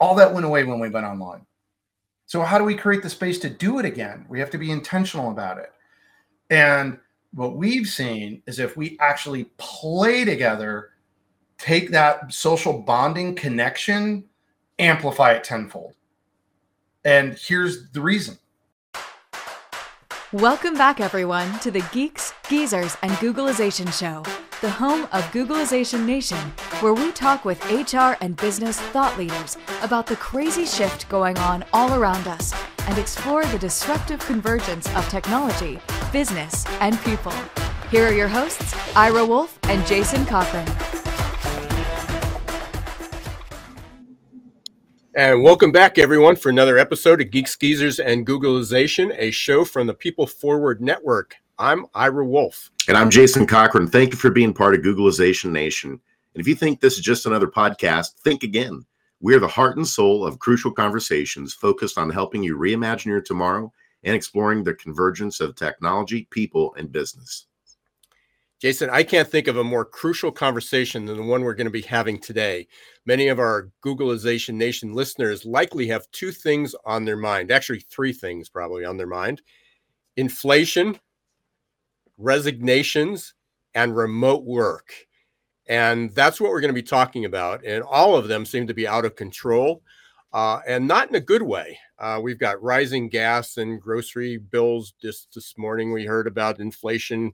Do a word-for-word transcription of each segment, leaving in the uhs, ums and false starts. All that went away when we went online. So how do we create the space to do it again? We have to be intentional about it. And what we've seen is if we actually play together, take that social bonding connection, amplify it tenfold. And here's the reason. Welcome back, everyone, to the Geeks, Geezers, and Googleization Show, the home of Googleization Nation, where we talk with H R and business thought leaders about the crazy shift going on all around us and explore the disruptive convergence of technology, business, and people. Here are your hosts, Ira Wolfe and Jason Cochran. And welcome back, everyone, for another episode of Geeks, Geezers, and Googleization, a show from the People Forward Network. I'm Ira Wolfe. And I'm Jason Cochran. Thank you for being part of Googleization Nation. And if you think this is just another podcast, think again. We're the heart and soul of crucial conversations focused on helping you reimagine your tomorrow and exploring the convergence of technology, people, and business. Jason, I can't think of a more crucial conversation than the one we're going to be having today. Many of our Googleization Nation listeners likely have two things on their mind, actually three things probably on their mind: inflation, resignations, and remote work. And that's what we're going to be talking about. And all of them seem to be out of control, uh, and not in a good way. Uh, we've got rising gas and grocery bills. Just this morning, we heard about inflation.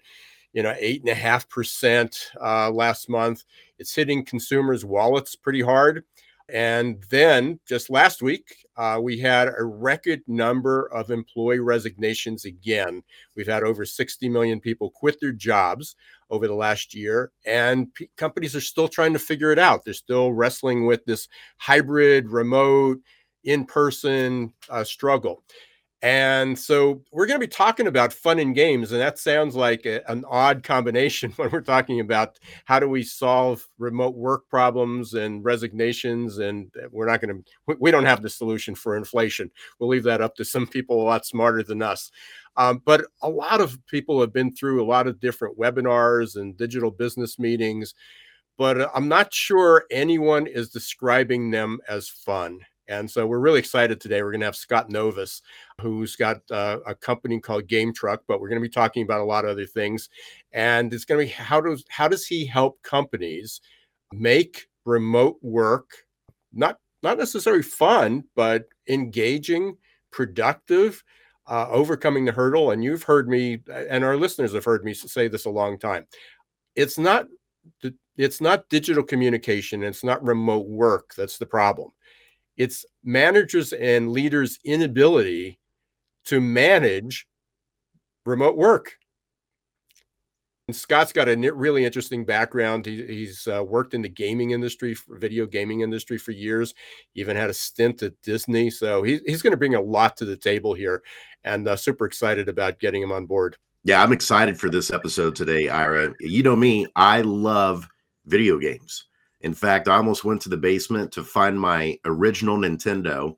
You know, eight and a half percent last month. It's hitting consumers' wallets pretty hard. And then just last week, uh, we had a record number of employee resignations again. We've had over sixty million people quit their jobs over the last year, and p- companies are still trying to figure it out. They're still wrestling with this hybrid, remote, in-person uh, struggle. And so we're going to be talking about fun and games, and that sounds like a, an odd combination when we're talking about how do we solve remote work problems and resignations, and we're not going to, we don't have the solution for inflation. We'll leave that up to some people a lot smarter than us. Um, but a lot of people have been through a lot of different webinars and digital business meetings, but I'm not sure anyone is describing them as fun. And so we're really excited today. We're going to have Scott Novis, who's got uh, a company called Game Truck, but we're going to be talking about a lot of other things. And it's going to be how does how does he help companies make remote work not not necessarily fun, but engaging, productive, uh, overcoming the hurdle. And you've heard me, and our listeners have heard me say this a long time. It's not it's not digital communication. It's not remote work that's the problem. It's managers and leaders' inability to manage remote work. And Scott's got a really interesting background. He, he's uh, worked in the gaming industry, video gaming industry for years, even had a stint at Disney. So he, he's going to bring a lot to the table here, and uh, super excited about getting him on board. Yeah, I'm excited for this episode today, Ira. You know me, I love video games. In fact, I almost went to the basement to find my original Nintendo,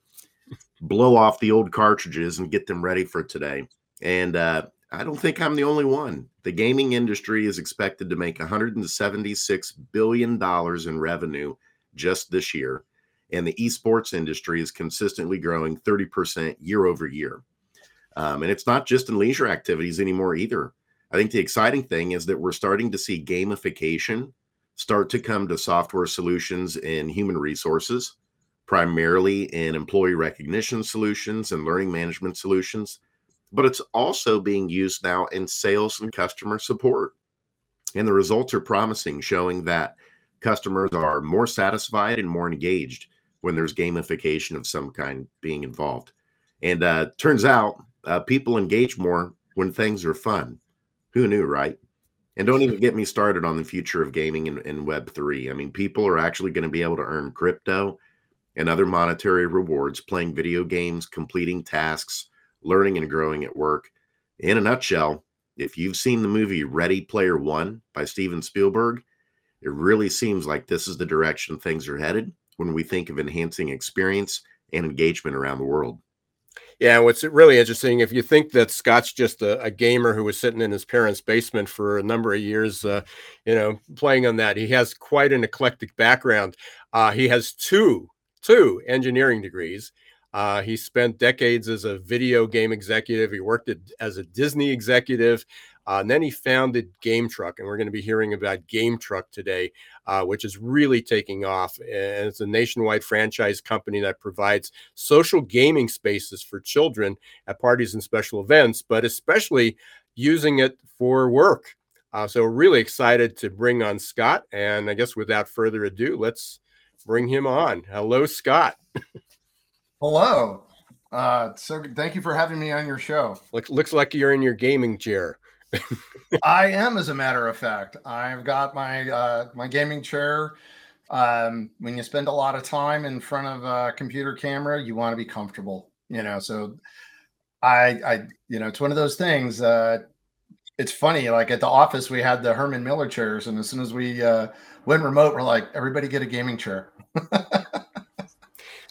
blow off the old cartridges, and get them ready for today. And uh, I don't think I'm the only one. The gaming industry is expected to make one hundred seventy-six billion dollars in revenue just this year, and the eSports industry is consistently growing thirty percent year over year. Um, and it's not just in leisure activities anymore either. I think the exciting thing is that we're starting to see gamification start to come to software solutions in human resources, primarily in employee recognition solutions and learning management solutions, but it's also being used now in sales and customer support. And the results are promising, showing that customers are more satisfied and more engaged when there's gamification of some kind being involved. And uh, turns out uh, people engage more when things are fun. Who knew, right? And don't even get me started on the future of gaming and, and Web three. I mean, people are actually going to be able to earn crypto and other monetary rewards playing video games, completing tasks, learning and growing at work. In a nutshell, if you've seen the movie Ready Player One by Steven Spielberg, it really seems like this is the direction things are headed when we think of enhancing experience and engagement around the world. Yeah, what's really interesting, if you think that Scott's just a, a gamer who was sitting in his parents' basement for a number of years, uh, you know, playing on that, he has quite an eclectic background. Uh, he has two two engineering degrees. Uh, he spent decades as a video game executive. He worked at, as a Disney executive, uh, and then he founded Game Truck. And we're going to be hearing about Game Truck today, uh, which is really taking off. And it's a nationwide franchise company that provides social gaming spaces for children at parties and special events, but especially using it for work. Uh, so really excited to bring on Scott. And I guess without further ado, let's bring him on. Hello, Scott. Hello. Uh, so thank you for having me on your show. Look, looks like you're in your gaming chair. I am, as a matter of fact. I've got my uh, my gaming chair. Um, when you spend a lot of time in front of a computer camera, you want to be comfortable, you know. So I, I you know, it's one of those things. Uh, it's funny. Like at the office, we had the Herman Miller chairs, and as soon as we uh, went remote, we're like, everybody get a gaming chair.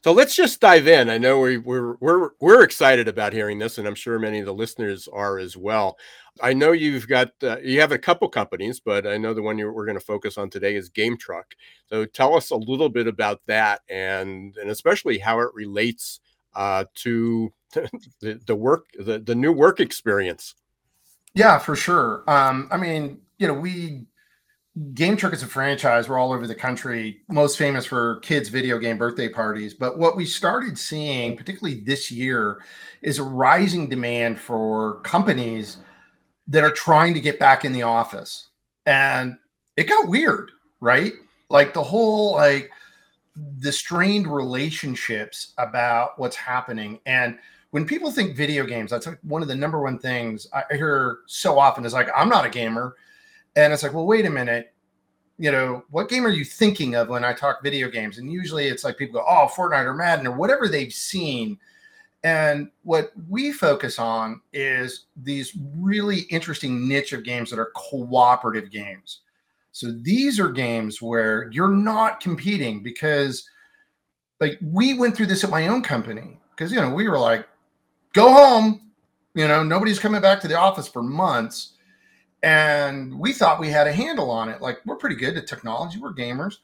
So let's just dive in. I know we, we're we're we're excited about hearing this, and I'm sure many of the listeners are as well. I know you've got uh, you have a couple companies, but I know the one you're, we're going to focus on today is Game Truck. So tell us a little bit about that, and and especially how it relates uh, to the, the work, the, the new work experience. Yeah, for sure. Um, I mean, you know, we. Game Truck is a franchise. We're all over the country, most famous for kids' video game birthday parties. But what we started seeing, particularly this year, is a rising demand for companies that are trying to get back in the office. And it got weird, right? Like the whole, like the strained relationships about what's happening. And when people think video games, that's like one of the number one things I hear so often is like, I'm not a gamer. And it's like, well, wait a minute, you know, what game are you thinking of when I talk video games? And usually it's like people go, oh, Fortnite or Madden or whatever they've seen. And what we focus on is these really interesting niche of games that are cooperative games. So these are games where you're not competing, because like we went through this at my own company, because, you know, we were like, go home, you know, nobody's coming back to the office for months. And we thought we had a handle on it. Like, we're pretty good at technology. We're gamers.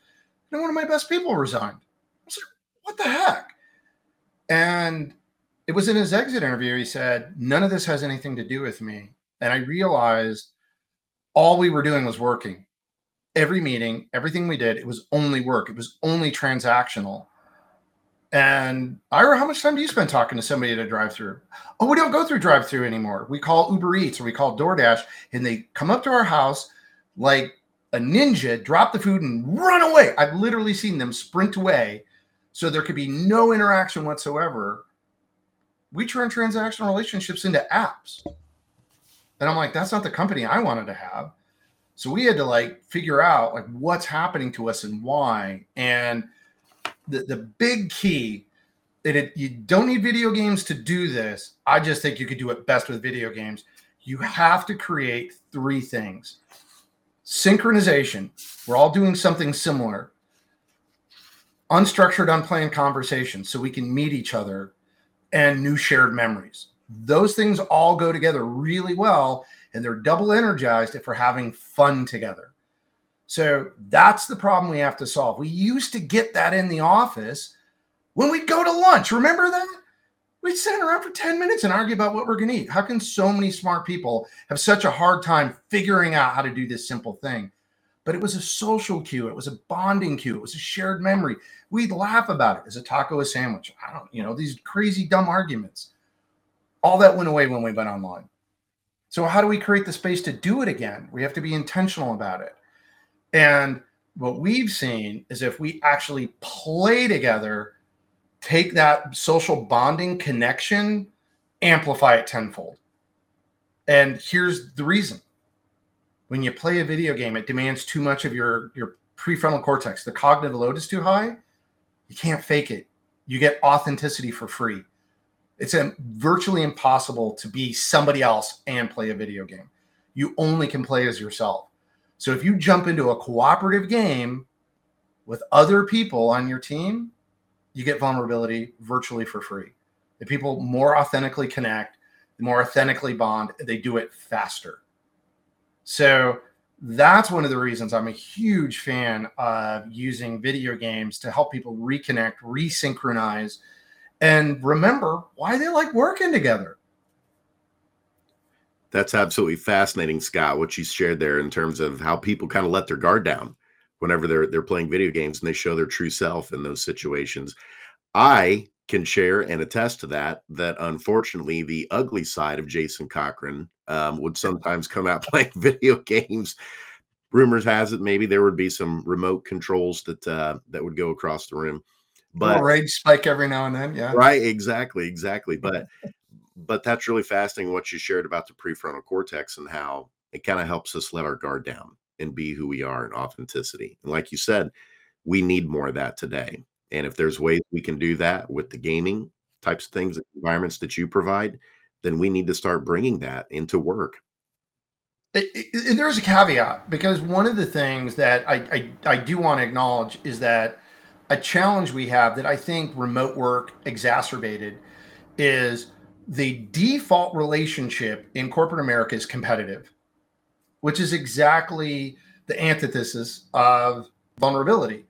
And one of my best people resigned. I was like, what the heck? And it was in his exit interview. He said, none of this has anything to do with me. And I realized all we were doing was working. Every meeting, everything we did, it was only work. It was only transactional. And Ira, how much time do you spend talking to somebody at a drive-thru? Oh, we don't go through drive-thru anymore. We call Uber Eats or we call DoorDash, and they come up to our house like a ninja, drop the food and run away. I've literally seen them sprint away, so there could be no interaction whatsoever. We turn transactional relationships into apps. And I'm like, that's not the company I wanted to have. So we had to like figure out like what's happening to us and why. And The, the big key that it, you don't need video games to do this. I just think you could do it best with video games. You have to create three things. Synchronization. We're all doing something similar. Unstructured, unplanned conversations so we can meet each other, and new shared memories. Those things all go together really well, and they're double energized if we're having fun together. So that's the problem we have to solve. We used to get that in the office when we'd go to lunch. Remember that? We'd sit around for ten minutes and argue about what we're going to eat. How can so many smart people have such a hard time figuring out how to do this simple thing? But it was a social cue. It was a bonding cue. It was a shared memory. We'd laugh about it. Is a taco a sandwich? I don't, you know, these crazy dumb arguments. All that went away when we went online. So how do we create the space to do it again? We have to be intentional about it. And what we've seen is if we actually play together, take that social bonding connection, amplify it tenfold. And here's the reason. When you play a video game, it demands too much of your, your prefrontal cortex. The cognitive load is too high. You can't fake it. You get authenticity for free. It's a, virtually impossible to be somebody else and play a video game. You only can play as yourself. So if you jump into a cooperative game with other people on your team, you get vulnerability virtually for free. The people more authentically connect, the more authentically bond, they do it faster. So that's one of the reasons I'm a huge fan of using video games to help people reconnect, resynchronize, and remember why they like working together. That's absolutely fascinating, Scott, what you shared there in terms of how people kind of let their guard down whenever they're they're playing video games and they show their true self in those situations. I can share and attest to that, that unfortunately the ugly side of Jason Cochran um, would sometimes come out playing video games. Rumors has it maybe there would be some remote controls that uh, that would go across the room. But a rage spike every now and then, yeah. Right, exactly, exactly. But but that's really fascinating what you shared about the prefrontal cortex and how it kind of helps us let our guard down and be who we are in authenticity. And like you said, we need more of that today. And if there's ways we can do that with the gaming types of things, environments that you provide, then we need to start bringing that into work. It, it, there's a caveat, because one of the things that I, I, I do want to acknowledge is that a challenge we have that I think remote work exacerbated is the default relationship in corporate America is competitive, which is exactly the antithesis of vulnerability.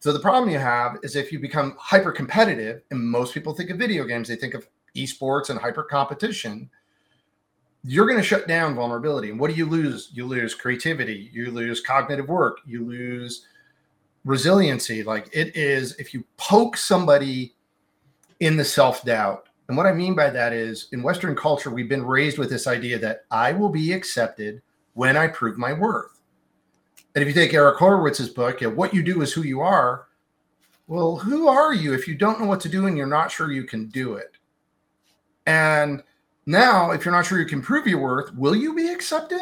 So the problem you have is if you become hyper competitive, and most people think of video games, they think of eSports and hyper competition, you're going to shut down vulnerability. And what do you lose? You lose creativity, you lose cognitive work, you lose resiliency. Like it is, if you poke somebody in the self-doubt, and what I mean by that is in Western culture, we've been raised with this idea that I will be accepted when I prove my worth. And if you take Eric Horowitz's book, you know, What You Do Is Who You Are, well, who are you if you don't know what to do and you're not sure you can do it? And now, if you're not sure you can prove your worth, will you be accepted?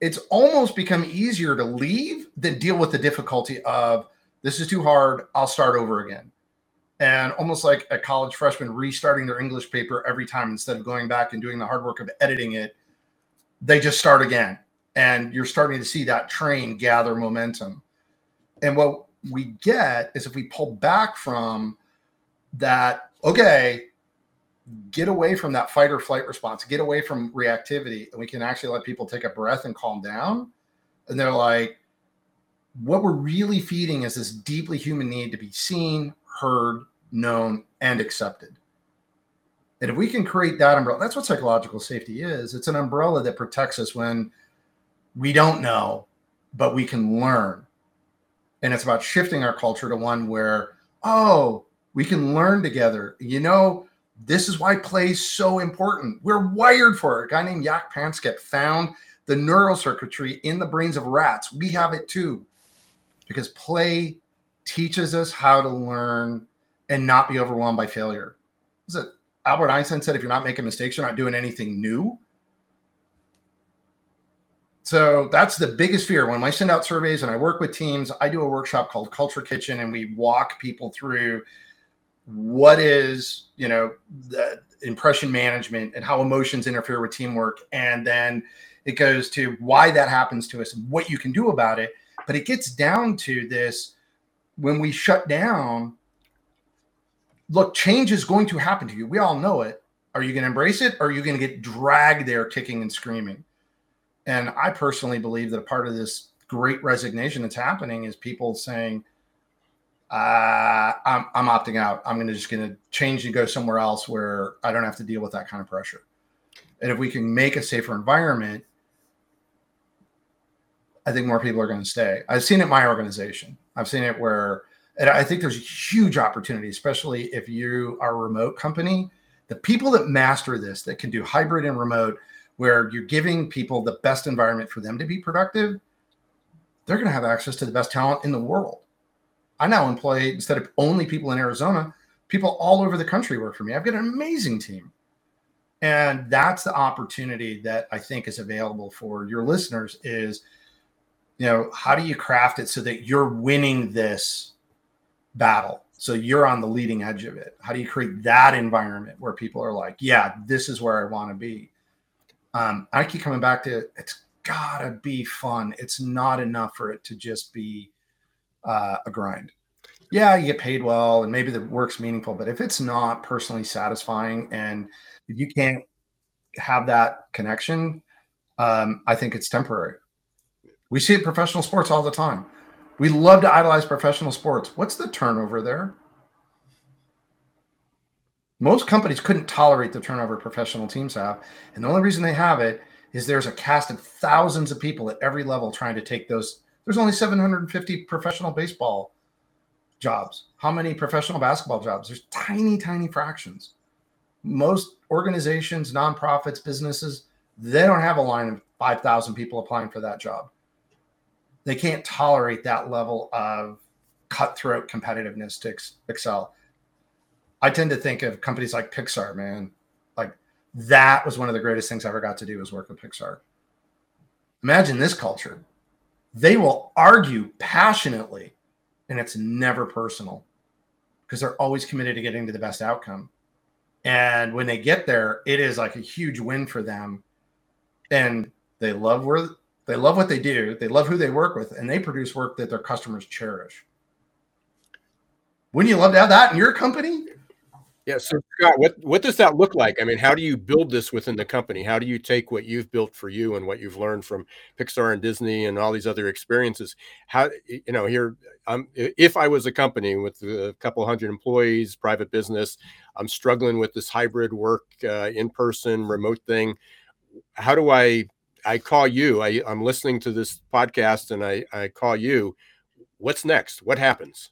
It's almost become easier to leave than deal with the difficulty of, this is too hard, I'll start over again. And almost like a college freshman restarting their English paper every time instead of going back and doing the hard work of editing it, they just start again. And you're starting to see that train gather momentum. And what we get is if we pull back from that, okay, get away from that fight or flight response, get away from reactivity, and we can actually let people take a breath and calm down. And they're like, what we're really feeding is this deeply human need to be seen, heard, known, and accepted. And if we can create that umbrella, that's what psychological safety is. It's an umbrella that protects us when we don't know, but we can learn. And it's about shifting our culture to one where, oh, we can learn together. You know, this is why play is so important. We're wired for it. A guy named Jaak Panksepp found the neural circuitry in the brains of rats. We have it too, because play teaches us how to learn and not be overwhelmed by failure. Is it Albert Einstein said, if you're not making mistakes, you're not doing anything new. So that's the biggest fear. When I send out surveys and I work with teams, I do a workshop called Culture Kitchen, and we walk people through what is, you know, the impression management and how emotions interfere with teamwork. And then it goes to why that happens to us and what you can do about it. But it gets down to this, when we shut down, look, change is going to happen to you. We all know it. Are you going to embrace it? Or are you going to get dragged there kicking and screaming? And I personally believe that a part of this great resignation that's happening is people saying, uh, I'm, I'm opting out. I'm going to just going to change and go somewhere else where I don't have to deal with that kind of pressure. And if we can make a safer environment, I think more people are going to stay. I've seen it in my organization. I've seen it where, and I think there's a huge opportunity, especially if you are a remote company, the people that master this, that can do hybrid and remote, where you're giving people the best environment for them to be productive, they're going to have access to the best talent in the world. I now employ, instead of only people in Arizona, people all over the country work for me. I've got an amazing team. And that's the opportunity that I think is available for your listeners is, you know, how do you craft it so that you're winning this battle? So you're on the leading edge of it. How do you create that environment where people are like, yeah, this is where I want to be? Um, I keep coming back to, it's gotta be fun. It's not enough for it to just be uh, a grind. Yeah, you get paid well and maybe the work's meaningful, but if it's not personally satisfying and if you can't have that connection, um, I think it's temporary. We see it in professional sports all the time. We love to idolize professional sports. What's the turnover there? Most companies couldn't tolerate the turnover professional teams have. And the only reason they have it is there's a cast of thousands of people at every level trying to take those. There's only seven hundred fifty professional baseball jobs. How many professional basketball jobs? There's tiny, tiny fractions. Most organizations, nonprofits, businesses, they don't have a line of five thousand people applying for that job. They can't tolerate that level of cutthroat competitiveness to ex- excel. I tend to think of companies like Pixar, man. Like that was one of the greatest things I ever got to do was work with Pixar. Imagine this culture. They will argue passionately and it's never personal because they're always committed to getting to the best outcome. And when they get there, it is like a huge win for them. And they love where they love what they do. They love who they work with and they produce work that their customers cherish. Wouldn't you love to have that in your company? Yeah. So Scott, what, what does that look like? I mean, how do you build this within the company? How do you take what you've built for you and what you've learned from Pixar and Disney and all these other experiences? How, you know, here, I'm, if I was a company with a couple hundred employees, private business, I'm struggling with this hybrid work, uh, in-person, remote thing. How do I, I call you, I, I'm listening to this podcast and I, I call you. What's next? What happens?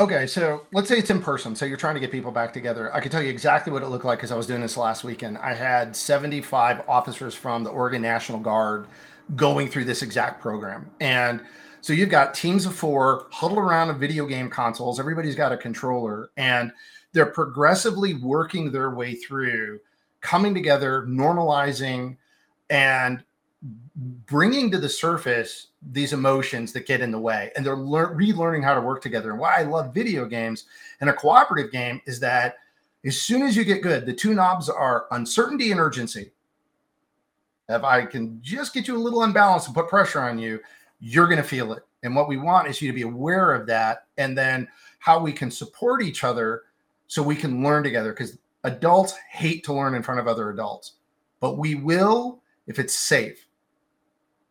Okay, so let's say it's in person. So you're trying to get people back together. I can tell you exactly what it looked like because I was doing this last weekend. I had seventy-five officers from the Oregon National Guard going through this exact program. And so you've got teams of four huddled around a video game consoles. Everybody's got a controller and they're progressively working their way through, coming together, normalizing, and bringing to the surface these emotions that get in the way, and they're lear- relearning how to work together. And why I love video games and a cooperative game is that as soon as you get good, the two knobs are uncertainty and urgency. If I can just get you a little unbalanced and put pressure on you, you're going to feel it. And what we want is you to be aware of that, and then how we can support each other so we can learn together, because adults hate to learn in front of other adults, but we will if it's safe.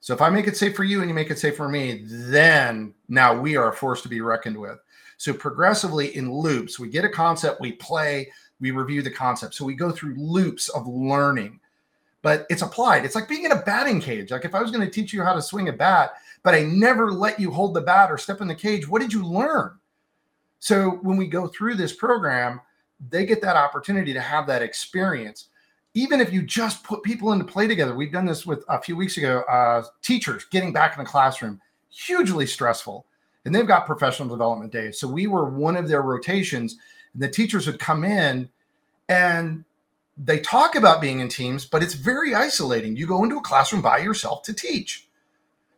So if I make it safe for you and you make it safe for me, then now we are a force to be reckoned with. So progressively in loops, we get a concept, we play, we review the concept. So we go through loops of learning, but it's applied. It's like being in a batting cage. Like if I was going to teach you how to swing a bat, but I never let you hold the bat or step in the cage, what did you learn? So when we go through this program, they get that opportunity to have that experience. Even if you just put people into play together, we've done this with a few weeks ago, uh, teachers getting back in the classroom, hugely stressful. And they've got professional development days. So we were one of their rotations, and the teachers would come in and they talk about being in teams, but it's very isolating. You go into a classroom by yourself to teach.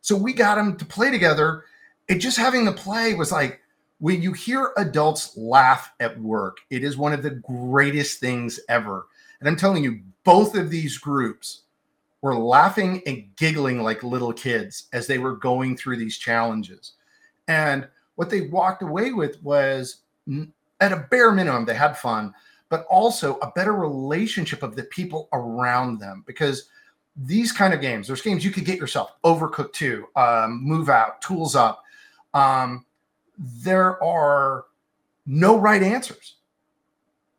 So we got them to play together. It just having the play was like, when you hear adults laugh at work, it is one of the greatest things ever. And I'm telling you, both of these groups were laughing and giggling like little kids as they were going through these challenges. And what they walked away with was, at a bare minimum, they had fun, but also a better relationship of the people around them. Because these kind of games, there's games you could get yourself, Overcooked two, um, Move Out, Tools Up. Um, there are no right answers.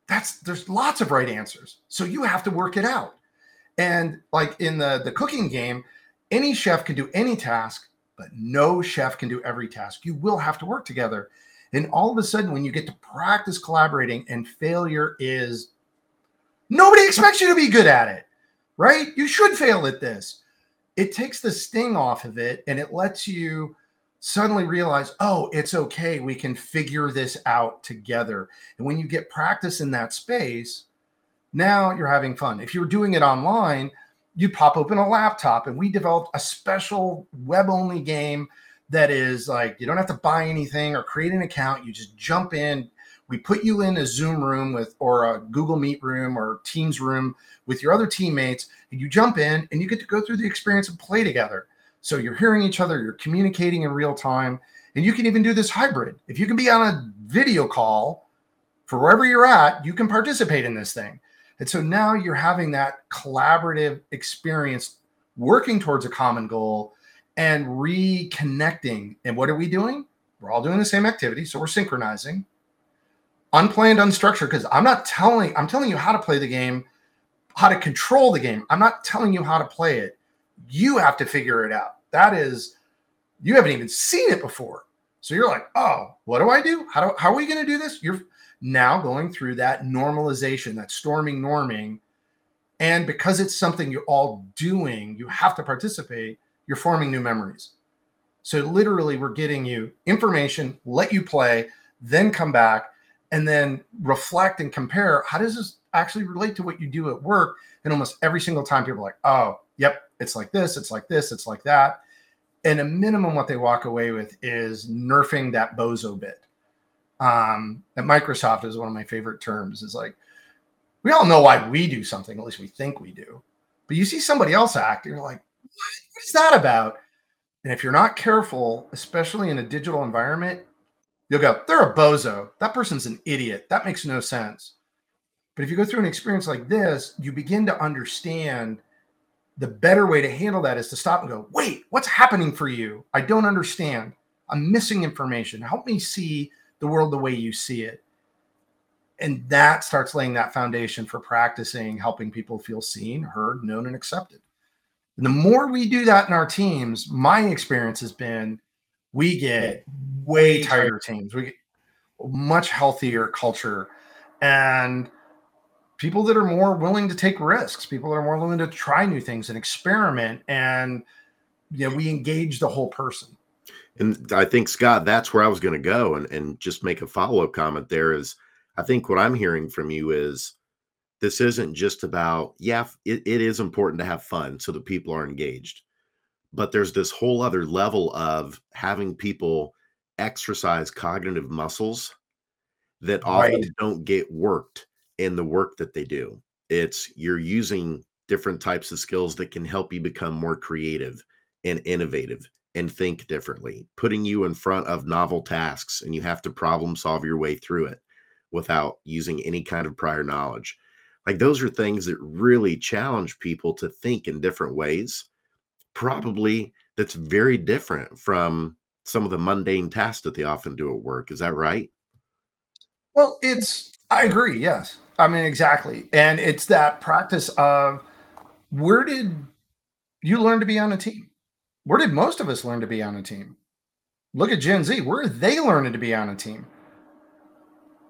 That's there's lots of right answers. So you have to work it out. And like in the, the cooking game, any chef can do any task, but no chef can do every task. You will have to work together. And all of a sudden, when you get to practice collaborating and failure is, nobody expects you to be good at it, right? You should fail at this. It takes the sting off of it and it lets you suddenly realize, oh, it's okay. We can figure this out together. And when you get practice in that space, now you're having fun. If you were doing it online, you'd pop open a laptop, and we developed a special web-only game that is like, you don't have to buy anything or create an account. You just jump in. We put you in a Zoom room with, or a Google Meet room or Teams room with your other teammates, and you jump in and you get to go through the experience and play together. So you're hearing each other, you're communicating in real time, and you can even do this hybrid. If you can be on a video call for wherever you're at, you can participate in this thing. And so now you're having that collaborative experience working towards a common goal and reconnecting. And what are we doing? We're all doing the same activity, so we're synchronizing. Unplanned, unstructured, because I'm not telling, I'm telling you how to play the game, how to control the game. I'm not telling you how to play it. You have to figure it out. That is, you haven't even seen it before. So you're like, oh, what do I do? How do, how are we going to do this? You're now going through that normalization, that storming, norming. And because it's something you're all doing, you have to participate, you're forming new memories. So literally we're getting you information, let you play, then come back and then reflect and compare. How does this actually relate to what you do at work? And almost every single time people are like, oh, yep, it's like this, it's like this, it's like that. And a minimum what they walk away with is nerfing that bozo bit. Um, at Microsoft is one of my favorite terms. Is like, we all know why we do something, at least we think we do. But you see somebody else act, you're like, what is that about? And if you're not careful, especially in a digital environment, you'll go, they're a bozo. That person's an idiot. That makes no sense. But if you go through an experience like this, you begin to understand the better way to handle that is to stop and go, wait, what's happening for you? I don't understand. I'm missing information. Help me see the world the way you see it. And that starts laying that foundation for practicing, helping people feel seen, heard, known, and accepted. And the more we do that in our teams, my experience has been we get way tighter teams. We get much healthier culture. And people that are more willing to take risks, people that are more willing to try new things and experiment. And, you know, we engage the whole person. And I think, Scott, that's where I was going to go and, and just make a follow-up comment there is, I think what I'm hearing from you is this isn't just about, yeah, it, it is important to have fun so that people are engaged. But there's this whole other level of having people exercise cognitive muscles that often right. don't get worked in the work that they do. It's you're using different types of skills that can help you become more creative and innovative and think differently, putting you in front of novel tasks and you have to problem solve your way through it without using any kind of prior knowledge. Like those are things that really challenge people to think in different ways, probably that's very different from some of the mundane tasks that they often do at work. Is that right? Well, it's, I agree. Yes. I mean, exactly. And it's that practice of where did you learn to be on a team? Where did most of us learn to be on a team? Look at Gen Z. Where are they learning to be on a team?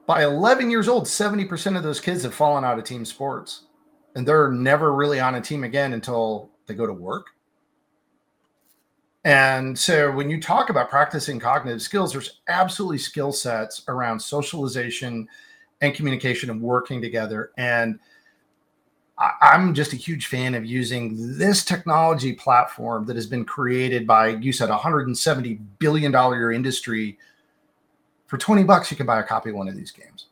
By eleven years old, seventy percent of those kids have fallen out of team sports and they're never really on a team again until they go to work. And so when you talk about practicing cognitive skills, there's absolutely skill sets around socialization and communication and working together. And I, I'm just a huge fan of using this technology platform that has been created by, you said, one hundred seventy billion dollars a year industry. For twenty bucks, you can buy a copy of one of these games.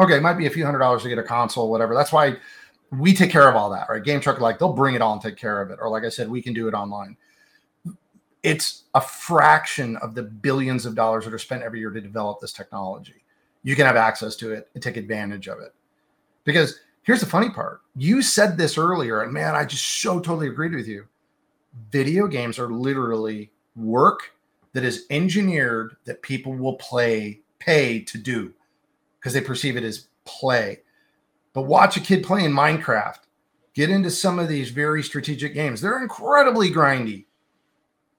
Okay, it might be a few hundred dollars to get a console, whatever. That's why we take care of all that, right? Game Truck, like, they'll bring it all and take care of it. Or like I said, we can do it online. It's a fraction of the billions of dollars that are spent every year to develop this technology. You can have access to it and take advantage of it. Because here's the funny part. You said this earlier, and man, I just so totally agreed with you. Video games are literally work that is engineered that people will play, pay to do because they perceive it as play. But watch a kid playing Minecraft, get into some of these very strategic games. They're incredibly grindy.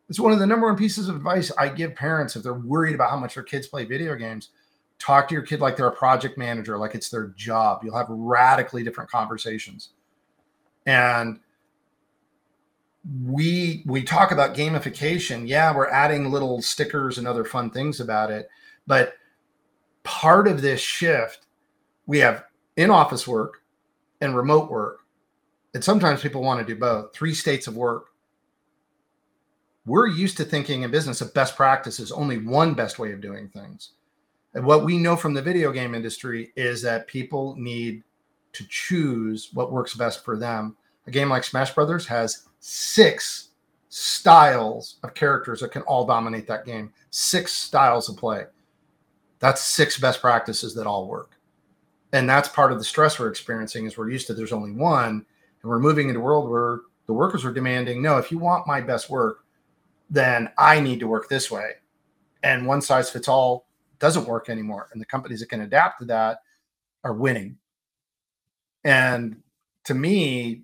It's one of the number one pieces of advice I give parents if they're worried about how much their kids play video games. Talk to your kid like they're a project manager, like it's their job. You'll have radically different conversations. And we we talk about gamification. Yeah, we're adding little stickers and other fun things about it. But part of this shift, we have in-office work and remote work. And sometimes people want to do both, three states of work. We're used to thinking in business of best practices, only one best way of doing things. And what we know from the video game industry is that people need to choose what works best for them. A game like Smash Brothers has six styles of characters that can all dominate that game, six styles of play. That's six best practices that all work. And that's part of the stress we're experiencing is we're used to there's only one. And we're moving into a world where the workers are demanding, no, if you want my best work, then I need to work this way. And one size fits all doesn't work anymore. And the companies that can adapt to that are winning. And to me,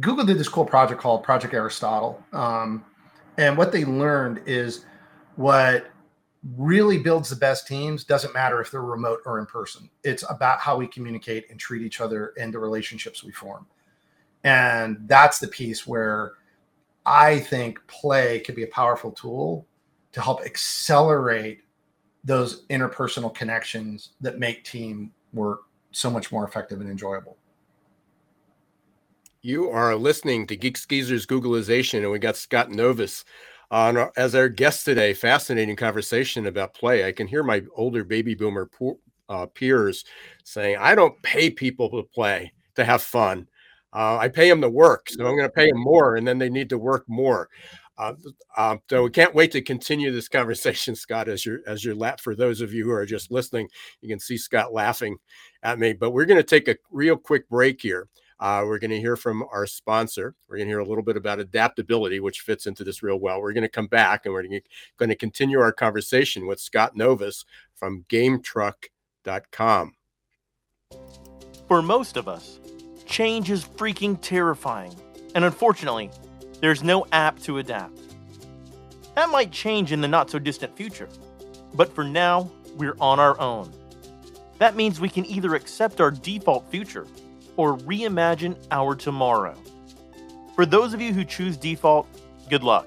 Google did this cool project called Project Aristotle. Um, and what they learned is what really builds the best teams doesn't matter if they're remote or in person. It's about how we communicate and treat each other and the relationships we form. And that's the piece where I think play could be a powerful tool to help accelerate those interpersonal connections that make team work so much more effective and enjoyable. You are listening to Geeks, Geezers, Googleization, and we got Scott Novis on our, as our guest today. Fascinating conversation about play. I can hear my older baby boomer po- uh, peers saying, I don't pay people to play, to have fun. Uh, I pay them to work, so I'm going to pay them more, and then they need to work more. Uh, uh, so we can't wait to continue this conversation, Scott, as your as your lap. For those of you who are just listening, you can see Scott laughing at me. But we're going to take a real quick break here. Uh, we're going to hear from our sponsor. We're going to hear a little bit about adaptability, which fits into this real well. We're going to come back, and we're going to continue our conversation with Scott Novis from game truck dot com. For most of us, change is freaking terrifying, and unfortunately, there's no app to adapt. That might change in the not-so-distant future, but for now, we're on our own. That means we can either accept our default future or reimagine our tomorrow. For those of you who choose default, good luck.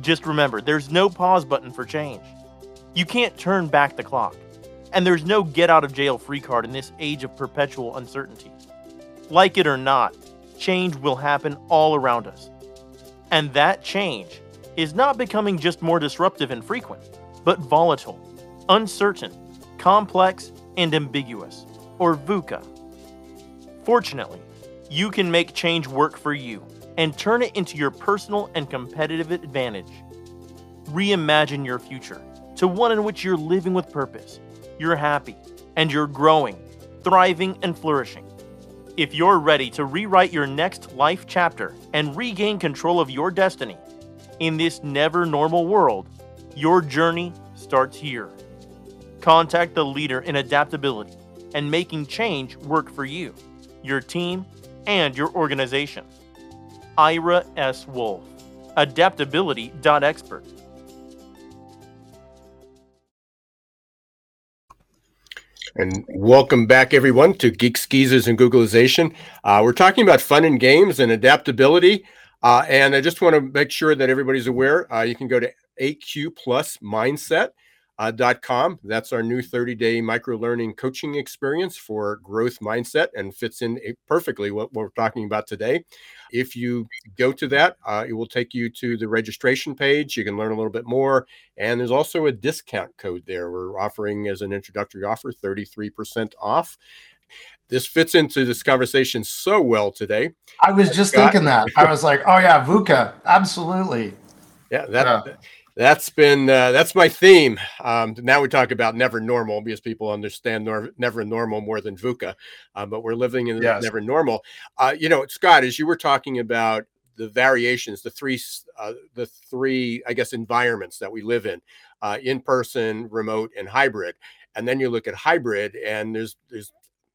Just remember, there's no pause button for change. You can't turn back the clock, and there's no get-out-of-jail-free card in this age of perpetual uncertainty. Like it or not, change will happen all around us. And that change is not becoming just more disruptive and frequent, but volatile, uncertain, complex, and ambiguous, or VUCA. Fortunately, you can make change work for you and turn it into your personal and competitive advantage. Reimagine your future to one in which you're living with purpose, you're happy, and you're growing, thriving, and flourishing. If you're ready to rewrite your next life chapter and regain control of your destiny, in this never-normal world, your journey starts here. Contact the leader in adaptability and making change work for you, your team, and your organization. Ira S. Wolfe, adaptability dot expert. And welcome back, everyone, to Geeks, Geezers, and Googleization. Uh, we're talking about fun and games and adaptability. Uh, and I just want to make sure that everybody's aware. Uh, you can go to A Q plus mindset dot com. Uh, That's our new thirty-day micro-learning coaching experience for growth mindset, and fits in perfectly what, what we're talking about today. If you go to that, uh, it will take you to the registration page. You can learn a little bit more. And there's also a discount code there. We're offering as an introductory offer, thirty-three percent off. This fits into this conversation so well today. I was just Scott. thinking that. I was like, oh, yeah, VUCA. Absolutely. Yeah, that, yeah. that's been uh, that's my theme. Um, now we talk about never normal because people understand nor- never normal more than VUCA, uh, but we're living in yes. never normal. Uh, you know, Scott, as you were talking about the variations, the three, uh, the three, I guess, environments that we live in, uh, in person, remote, and hybrid. And then you look at hybrid, and there's there's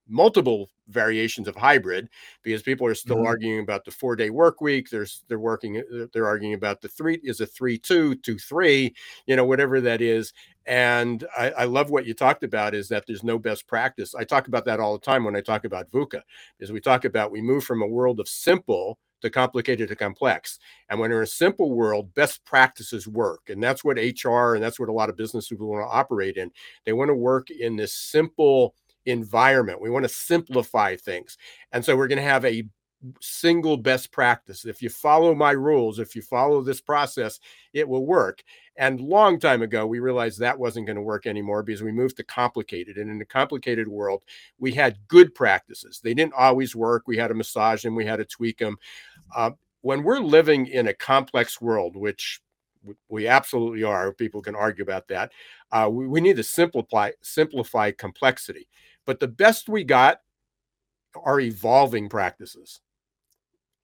multiple variations of hybrid, because people are still mm-hmm. arguing about the four-day work week. There's they're working, they're arguing about the three is a three, two, two, three, you know, whatever that is. And I, I love what you talked about is that there's no best practice. I talk about that all the time when I talk about VUCA, is we talk about we move from a world of simple to complicated to complex. And when we're in a simple world, best practices work. And that's what H R and that's what a lot of business people want to operate in. They want to work in this simple environment. We want to simplify things. And so we're going to have a single best practice. If you follow my rules, if you follow this process, it will work. And long time ago, we realized that wasn't going to work anymore because we moved to complicated. And in the complicated world, we had good practices. They didn't always work. We had to massage them. We had to tweak them. Uh, when we're living in a complex world, which we absolutely are, people can argue about that, uh, we, we need to simplify, simplify complexity. But the best we got are evolving practices.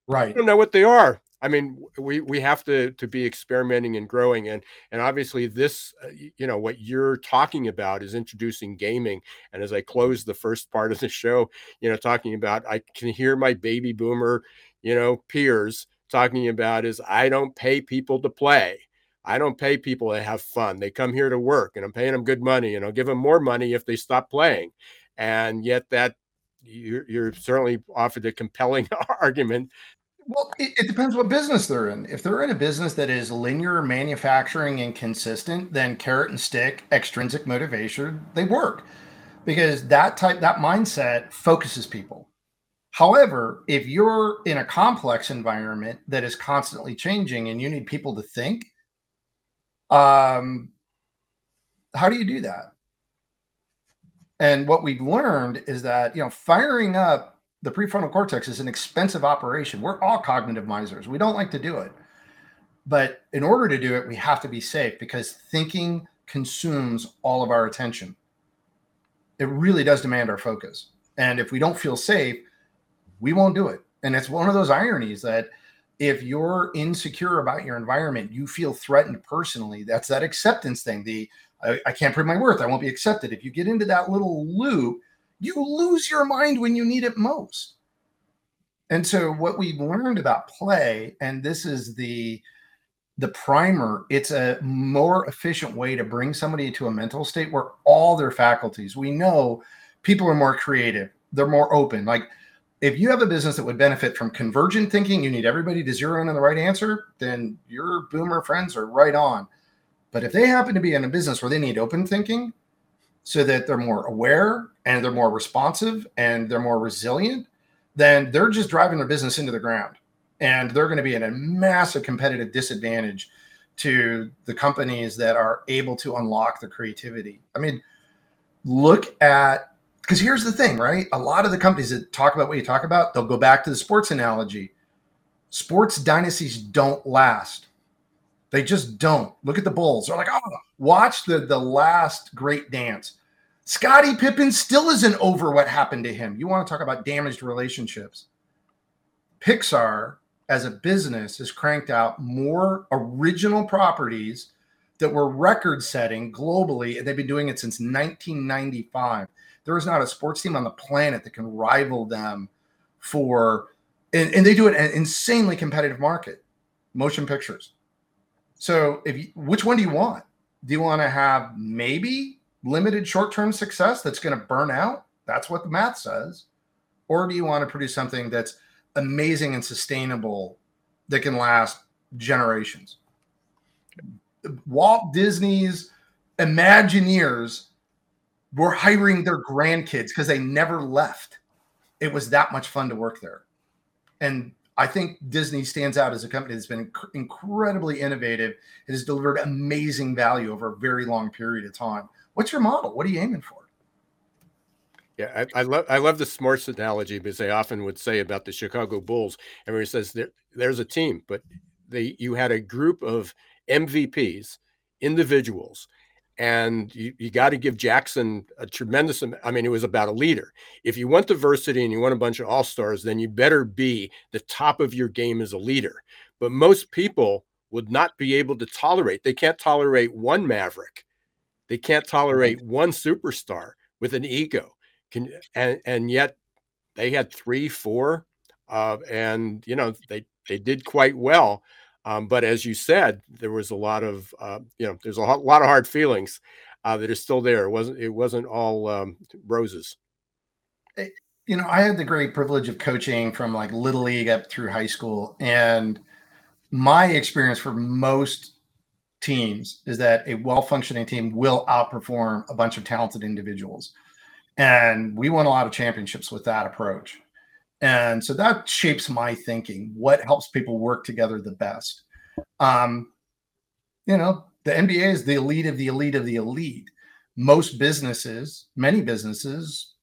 Right. I don't know what they are. I mean, we, we have to, to be experimenting and growing. And, and obviously this, uh, you know, what you're talking about is introducing gaming. And as I close the first part of the show, you know, talking about, I can hear my baby boomer, you know, peers talking about is I don't pay people to play. I don't pay people to have fun. They come here to work and I'm paying them good money and I'll give them more money if they stop playing. And yet that you're, you're certainly offered a compelling argument. Well, it, it depends what business they're in. If they're in a business that is linear manufacturing and consistent, then carrot and stick, extrinsic motivation, they work because that type, that mindset focuses people. However, if you're in a complex environment that is constantly changing and you need people to think, um, how do you do that? And what we've learned is that, you know, firing up the prefrontal cortex is an expensive operation. We're all cognitive misers. We don't like to do it. But in order to do it, we have to be safe because thinking consumes all of our attention. It really does demand our focus. And if we don't feel safe, we won't do it. And it's one of those ironies that if you're insecure about your environment, you feel threatened personally. That's that acceptance thing. The I, I can't prove my worth. I won't be accepted. If you get into that little loop, you lose your mind when you need it most. And so what we've learned about play, and this is the, the primer, it's a more efficient way to bring somebody to a mental state where all their faculties, we know people are more creative. They're more open. Like if you have a business that would benefit from convergent thinking, you need everybody to zero in on the right answer, then your boomer friends are right on. But if they happen to be in a business where they need open thinking, so that they're more aware and they're more responsive and they're more resilient, then they're just driving their business into the ground. And they're going to be at a massive competitive disadvantage to the companies that are able to unlock the creativity. I mean, look at, because here's the thing, right? A lot of the companies that talk about what you talk about, they'll go back to the sports analogy. Sports dynasties don't last. They just don't. Look at the Bulls. They're like, oh, watch the, the last great dance. Scottie Pippen still isn't over what happened to him. You want to talk about damaged relationships. Pixar, as a business, has cranked out more original properties that were record-setting globally, and they've been doing it since nineteen ninety-five. There is not a sports team on the planet that can rival them for, and, and they do it in an insanely competitive market, motion pictures. So if you, which one do you want? Do you want to have maybe limited short-term success that's going to burn out? That's what the math says. Or do you want to produce something that's amazing and sustainable that can last generations? Walt Disney's Imagineers were hiring their grandkids because they never left. It was that much fun to work there. And I think Disney stands out as a company that's been inc- incredibly innovative. It has delivered amazing value over a very long period of time. What's your model? What are you aiming for? Yeah, I, I love I love the sports analogy because they often would say about the Chicago Bulls. Everybody says there, there's a team, but they you had a group of M V Ps, individuals. And you, you got to give Jackson a tremendous amount. I mean, it was about a leader. If you want diversity and you want a bunch of all-stars, then you better be the top of your game as a leader. But most people would not be able to tolerate. They can't tolerate one maverick. They can't tolerate one superstar with an ego. Can, and, and yet they had three, four, uh, and, you know, they, they did quite well. Um, but as you said, there was a lot of, uh, you know, there's a ho- lot of hard feelings uh, that are still there. It wasn't, it wasn't all um, roses. It, you know, I had the great privilege of coaching from like Little League up through high school. And my experience for most teams is that a well-functioning team will outperform a bunch of talented individuals. And we won a lot of championships with that approach. And so that shapes my thinking. What helps people work together the best? Um, you know, the N B A is the elite of the elite of the elite. Most businesses, many businesses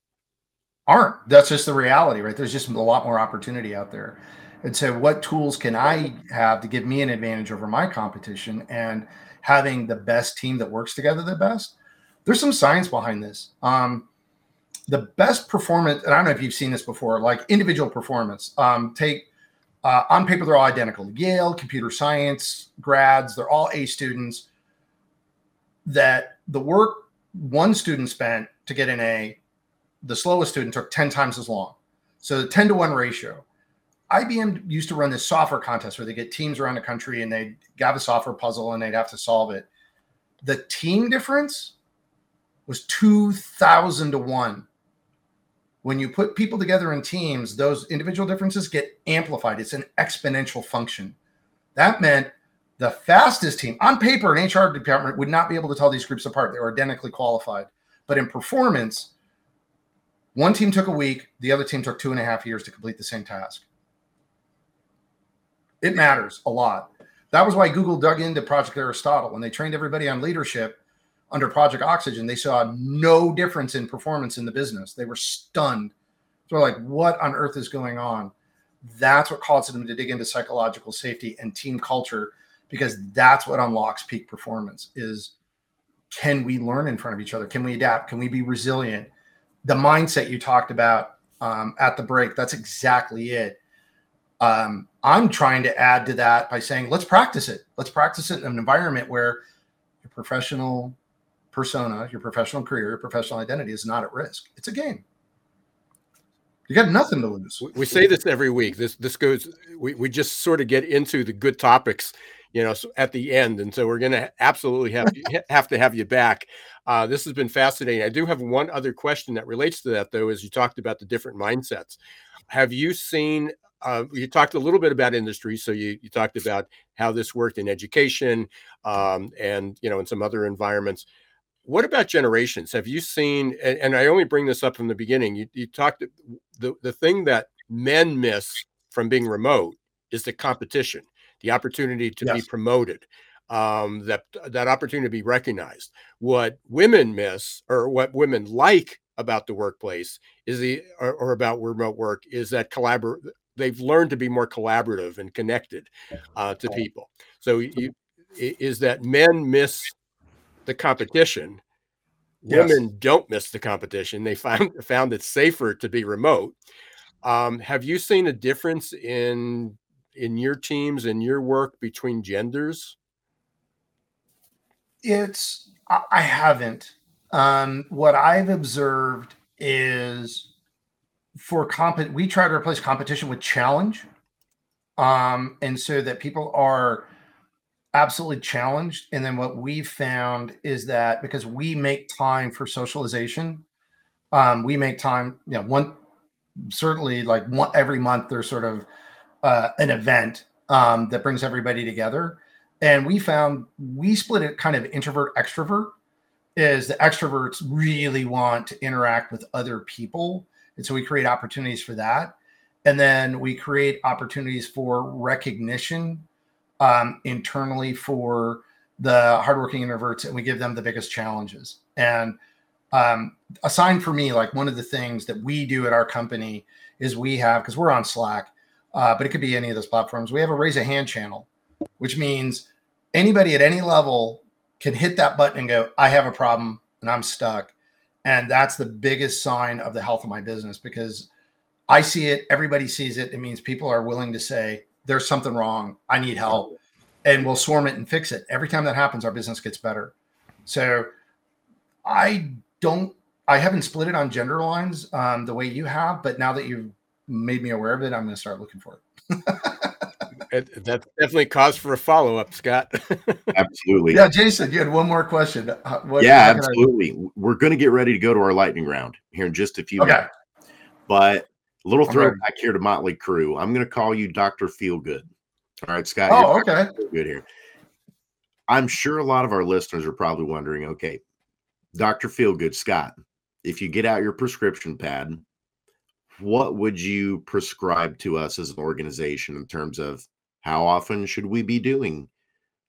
aren't. That's just the reality, right? There's just a lot more opportunity out there. And so what tools can I have to give me an advantage over my competition? And having the best team that works together the best, there's some science behind this. Um, The best performance, and I don't know if you've seen this before, like individual performance. Um, take Uh, on paper, they're all identical. Yale, computer science grads, they're all A students. That the work one student spent to get an A, the slowest student took ten times as long. So the ten to one ratio. I B M used to run this software contest where they get teams around the country and they'd have a software puzzle and they'd have to solve it. The team difference was two thousand to one. When you put people together in teams, those individual differences get amplified. It's an exponential function. That meant the fastest team, on paper, an H R department would not be able to tell these groups apart. They were identically qualified. But in performance, one team took a week. The other team took two and a half years to complete the same task. It matters a lot. That was why Google dug into Project Aristotle. When they trained everybody on leadership under Project Oxygen, they saw no difference in performance in the business. They were stunned. So they're like, what on earth is going on? That's what caused them to dig into psychological safety and team culture, because that's what unlocks peak performance is, can we learn in front of each other? Can we adapt? Can we be resilient? The mindset you talked about um, at the break, that's exactly it. Um, I'm trying to add to that by saying, let's practice it. Let's practice it in an environment where your professional persona, your professional career, your professional identity is not at risk. It's a game. You got nothing to lose. We say this every week. This this goes, we, we just sort of get into the good topics, you know, so at the end. And so we're going to absolutely have, have to have you back. Uh, this has been fascinating. I do have one other question that relates to that, though, as you talked about the different mindsets. Have you seen... Uh, you talked a little bit about industry, so you, you talked about how this worked in education um, and, you know, in some other environments. What about generations? Have you seen, and, and I only bring this up from the beginning, you, you talked, the, the thing that men miss from being remote is the competition, the opportunity to yes. be promoted, um, that that opportunity to be recognized. What women miss, or what women like about the workplace is the, or, or about remote work, is that collabor. They've learned to be more collaborative and connected uh, to people. So you, is that men miss the competition. Yes. Women don't miss the competition. They found, found it safer to be remote. Um, have you seen a difference in, in your teams and your work between genders? It's, I haven't. Um, what I've observed is, for comp, we try to replace competition with challenge. Um, and so that people are absolutely challenged. And then what we've found is that because we make time for socialization, um, we make time, you know, one, certainly like one, every month there's sort of uh, an event um, that brings everybody together. And we found we split it kind of introvert extrovert, is the extroverts really want to interact with other people. And so we create opportunities for that. And then we create opportunities for recognition um, internally for the hardworking introverts, and we give them the biggest challenges. And um, a sign for me, like one of the things that we do at our company is we have, because we're on Slack, uh, but it could be any of those platforms, we have a raise a hand channel, which means anybody at any level can hit that button and go, I have a problem and I'm stuck. And that's the biggest sign of the health of my business, because I see it. Everybody sees it. It means people are willing to say, there's something wrong. I need help. And we'll swarm it and fix it. Every time that happens, our business gets better. So I don't, I haven't split it on gender lines um, the way you have, but now that you've made me aware of it, I'm going to start looking for it. That's definitely cause for a follow-up, Scott. Absolutely. Yeah, Jason, you had one more question. What, yeah, absolutely. I... We're going to get ready to go to our lightning round here in just a few okay. minutes. But a little throwback right. here to Motley Crue. I'm going to call you Doctor Feelgood. All right, Scott. Oh, okay. Good here. I'm sure a lot of our listeners are probably wondering, okay, Doctor Feelgood, Scott, if you get out your prescription pad, what would you prescribe to us as an organization in terms of how often should we be doing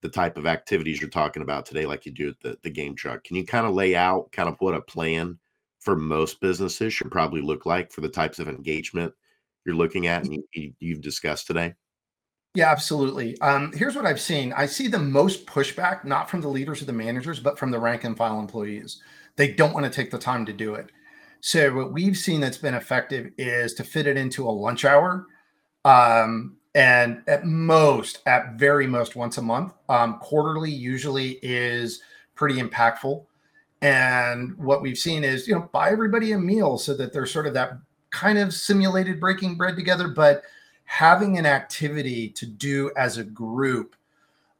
the type of activities you're talking about today, like you do at the, the Game Truck? Can you kind of lay out kind of what a plan for most businesses should probably look like for the types of engagement you're looking at and you, you've discussed today? Yeah, absolutely. Um, here's what I've seen. I see the most pushback, not from the leaders or the managers, but from the rank and file employees. They don't want to take the time to do it. So what we've seen that's been effective is to fit it into a lunch hour. Um, And at most, at very most, once a month. Um, quarterly usually is pretty impactful. And what we've seen is, you know, buy everybody a meal so that there's sort of that kind of simulated breaking bread together, but having an activity to do as a group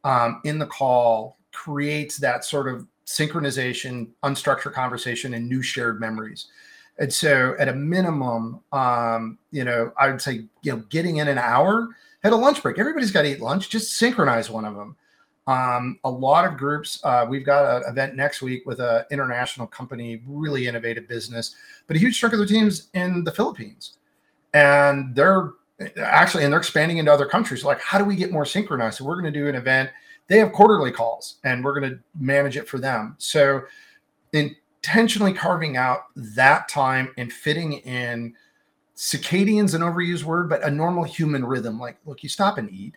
um, in the call creates that sort of synchronization, unstructured conversation, and new shared memories. And so at a minimum, um, you know, I would say, you know, getting in an hour, had a lunch break. Everybody's got to eat lunch. Just synchronize one of them. Um, a lot of groups, uh, we've got an event next week with an international company, really innovative business, but a huge chunk of their team's in the Philippines. And they're actually, and they're expanding into other countries. Like, how do we get more synchronized? So we're going to do an event. They have quarterly calls and we're going to manage it for them. So in intentionally carving out that time and fitting in circadian's an overused word, but a normal human rhythm. Like, look, you stop and eat.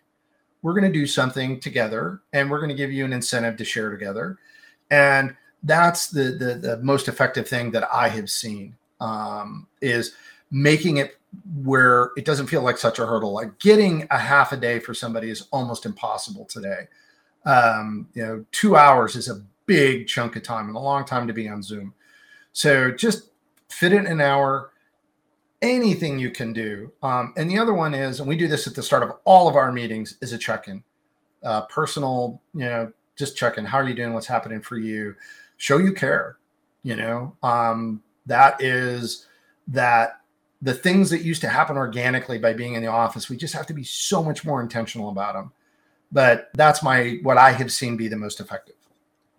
We're going to do something together, and we're going to give you an incentive to share together. And that's the the, the most effective thing that I have seen um, is making it where it doesn't feel like such a hurdle. Like getting a half a day for somebody is almost impossible today. Um, you know, two hours is a big chunk of time and a long time to be on Zoom. So just fit in an hour, anything you can do. Um, and the other one is, and we do this at the start of all of our meetings, is a check-in. Uh, personal, you know, just check-in. How are you doing? What's happening for you? Show you care, you know. Um, that is that the things that used to happen organically by being in the office, we just have to be so much more intentional about them. But that's my what I have seen be the most effective.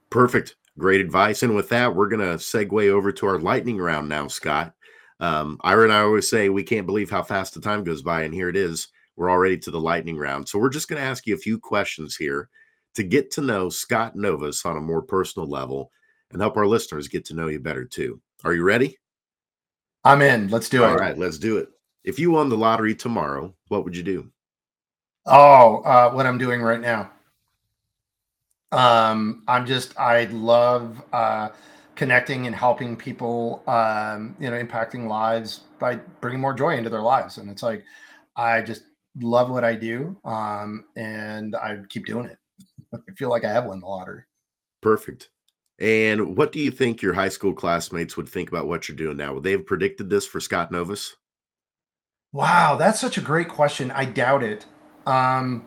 Perfect. Great advice. And with that, we're going to segue over to our lightning round now, Scott. Um, Ira and I always say we can't believe how fast the time goes by. And here it is. We're already to the lightning round. So we're just going to ask you a few questions here to get to know Scott Novis on a more personal level and help our listeners get to know you better, too. Are you ready? I'm in. Let's do it. All right, let's do it. If you won the lottery tomorrow, what would you do? Oh, uh, what I'm doing right now. Um, I'm just, I love, uh, connecting and helping people, um, you know, impacting lives by bringing more joy into their lives. And it's like, I just love what I do. Um, and I keep doing it. I feel like I have won the lottery. Perfect. And what do you think your high school classmates would think about what you're doing now? Would they have predicted this for Scott Novis? Wow. That's such a great question. I doubt it. Um,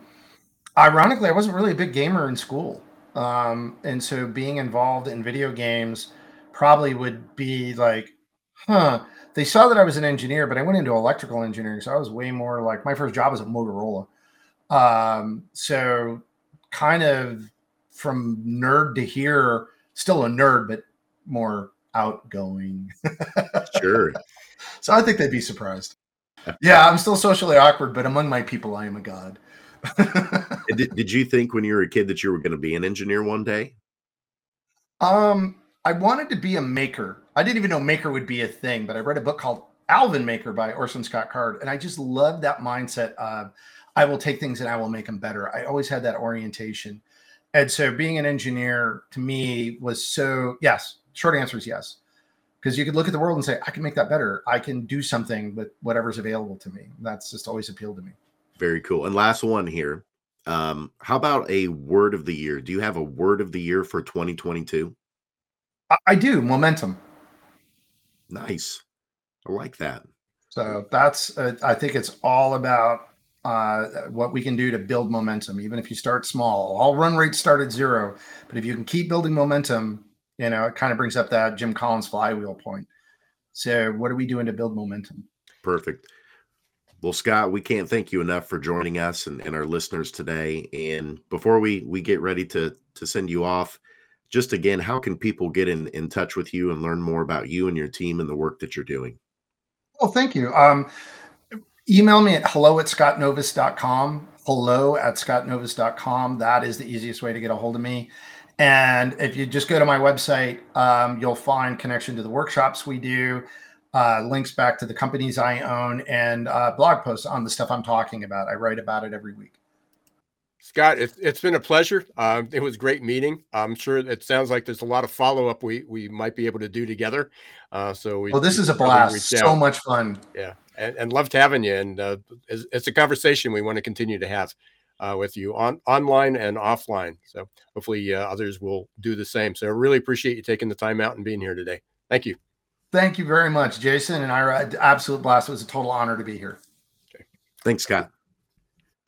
ironically, I wasn't really a big gamer in school. Um, and so being involved in video games probably would be like, huh, they saw that I was an engineer, but I went into electrical engineering. So I was way more like my first job was at Motorola. Um, so kind of from nerd to here, still a nerd, but more outgoing. Sure. So I think they'd be surprised. Yeah. I'm still socially awkward, but among my people, I am a god. did, did you think when you were a kid that you were going to be an engineer one day? Um, I wanted to be a maker. I didn't even know maker would be a thing, but I read a book called Alvin Maker by Orson Scott Card. And I just loved that mindset of I will take things and I will make them better. I always had that orientation. And so being an engineer to me was so, yes, short answer is yes. Because you could look at the world and say, I can make that better. I can do something with whatever's available to me. That's just always appealed to me. Very cool. And last one here. Um, how about a word of the year? Do you have a word of the year for twenty twenty-two? I do. Momentum. Nice. I like that. So that's, uh, I think it's all about uh, what we can do to build momentum. Even if you start small, all run rates start at zero, but if you can keep building momentum, you know, it kind of brings up that Jim Collins flywheel point. So what are we doing to build momentum? Perfect. Well, Scott, we can't thank you enough for joining us and, and our listeners today. And before we, we get ready to, to send you off, just again, how can people get in, in touch with you and learn more about you and your team and the work that you're doing? Well, thank you. Um, email me at hello at scott novis dot com, hello at scott novis dot com. That is the easiest way to get a hold of me. And if you just go to my website, um, you'll find connection to the workshops we do. Uh, links back to the companies I own and uh, blog posts on the stuff I'm talking about. I write about it every week. Scott, it's, it's been a pleasure. Uh, it was great meeting. I'm sure it sounds like there's a lot of follow-up we we might be able to do together. Uh, so we, Well, this is a blast. So much fun. Yeah. and, and loved having you. And uh, it's, it's a conversation we want to continue to have uh, with you on online and offline. So hopefully uh, others will do the same. So I really appreciate you taking the time out and being here today. Thank you. Thank you very much, Jason and Ira. Absolute blast. It was a total honor to be here. Okay. Thanks, Scott.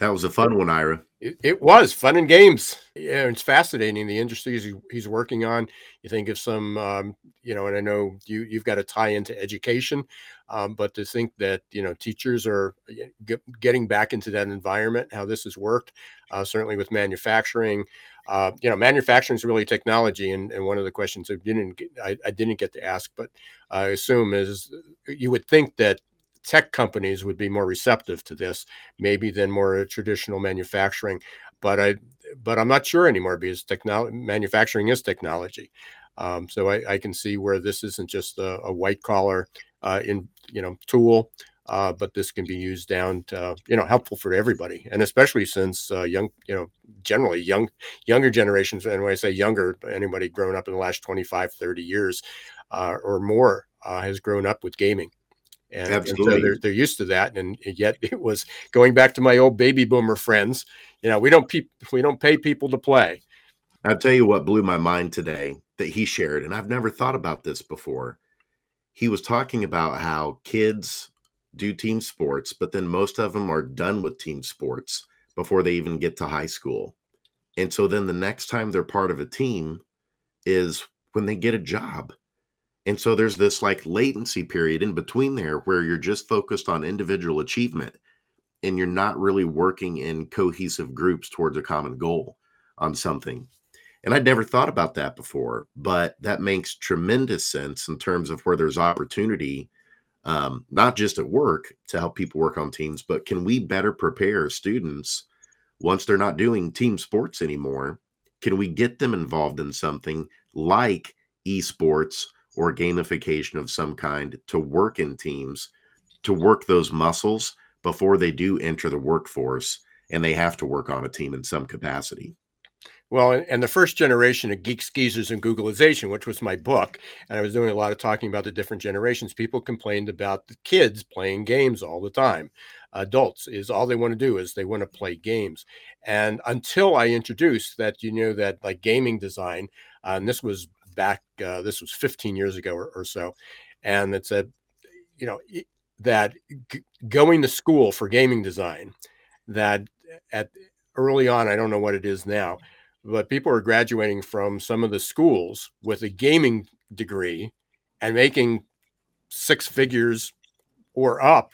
That was a fun one, Ira. It, it was fun and games. Yeah, it's fascinating the industries he, he's working on. You think of some, um, you know, and I know you you've got to tie into education, um, but to think that you know teachers are get, getting back into that environment, how this has worked, uh, certainly with manufacturing. Uh, you know, manufacturing is really technology, and, and one of the questions I didn't get, I, I didn't get to ask, but I assume is you would think that tech companies would be more receptive to this maybe than more traditional manufacturing, but I, but I'm not sure anymore because technology manufacturing is technology. Um, so I, I can see where this isn't just a, a white collar uh, in, you know, tool, uh, but this can be used down to, uh, you know, helpful for everybody. And especially since uh, young, you know, generally young, younger generations, and when I say younger, anybody grown up in the last twenty-five, thirty years uh, or more uh, has grown up with gaming. And, Absolutely. and so they're, they're used to that. And yet it was going back to my old baby boomer friends. You know, we don't pe- we don't pay people to play. I'll tell you what blew my mind today that he shared. And I've never thought about this before. He was talking about how kids do team sports, but then most of them are done with team sports before they even get to high school. And so then the next time they're part of a team is when they get a job. And so there's this like latency period in between there where you're just focused on individual achievement and you're not really working in cohesive groups towards a common goal on something. And I'd never thought about that before, but that makes tremendous sense in terms of where there's opportunity, um, not just at work to help people work on teams, but can we better prepare students once they're not doing team sports anymore? Can we get them involved in something like esports or gamification of some kind to work in teams, to work those muscles before they do enter the workforce and they have to work on a team in some capacity? Well, and the first generation of Geeks, Geezers, and Googleization, which was my book, and I was doing a lot of talking about the different generations, people complained about the kids playing games all the time. Adults is all they want to do is they want to play games. And until I introduced that, you know, that like gaming design, uh, and this was back, uh, this was fifteen years ago or, or so. And it said, you know, that g- going to school for gaming design, that at early on, I don't know what it is now, but people are graduating from some of the schools with a gaming degree and making six figures or up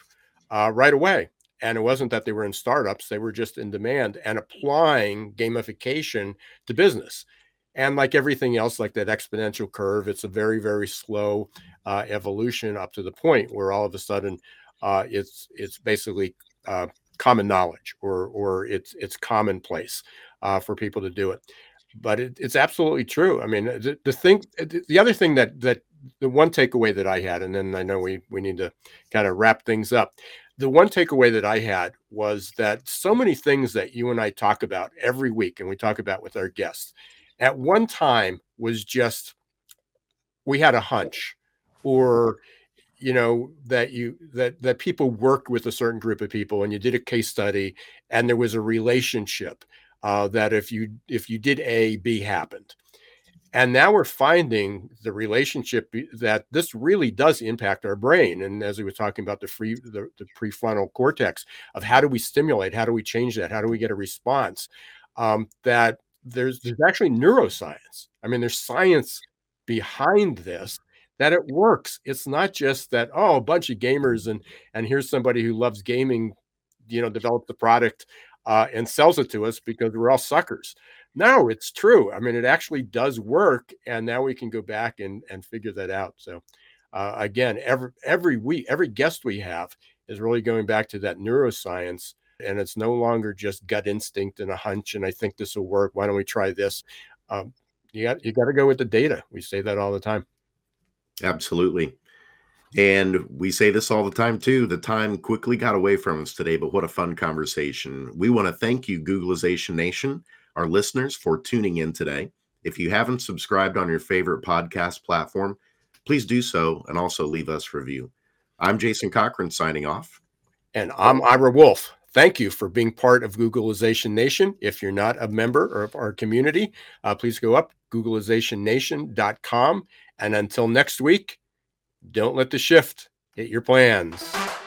uh, right away. And it wasn't that they were in startups, they were just in demand and applying gamification to business. And like everything else, like that exponential curve, it's a very, very slow uh, evolution up to the point where all of a sudden uh, it's it's basically uh, common knowledge or or it's it's commonplace uh, for people to do it. But it, it's absolutely true. I mean, the, the thing, the other thing that that the one takeaway that I had, and then I know we we need to kind of wrap things up. The one takeaway that I had was that so many things that you and I talk about every week, and we talk about with our guests, at one time was just, we had a hunch or, you know, that you, that, that people worked with a certain group of people and you did a case study and there was a relationship uh, that if you, if you did A, B happened. And now we're finding the relationship that this really does impact our brain. And as we were talking about the free, the, the prefrontal cortex of how do we stimulate, how do we change that? How do we get a response um, that, There's there's actually neuroscience. I mean, there's science behind this that it works. It's not just that, oh, a bunch of gamers and and here's somebody who loves gaming, you know, developed the product uh, and sells it to us because we're all suckers. No, it's true. I mean, it actually does work. And now we can go back and, and figure that out. So uh, again, every every week, every guest we have is really going back to that neuroscience. And it's no longer just gut instinct and a hunch. And I think this will work. Why don't we try this? Um, you got you got to go with the data. We say that all the time. Absolutely. And we say this all the time, too. The time quickly got away from us today. But what a fun conversation. We want to thank you, Googleization Nation, our listeners, for tuning in today. If you haven't subscribed on your favorite podcast platform, please do so and also leave us a review. I'm Jason Cochran signing off. And I'm Ira Wolfe. Thank you for being part of Googleization Nation. If you're not a member of our community, uh, please go up googleization nation dot com. And until next week, don't let the shift hit your plans.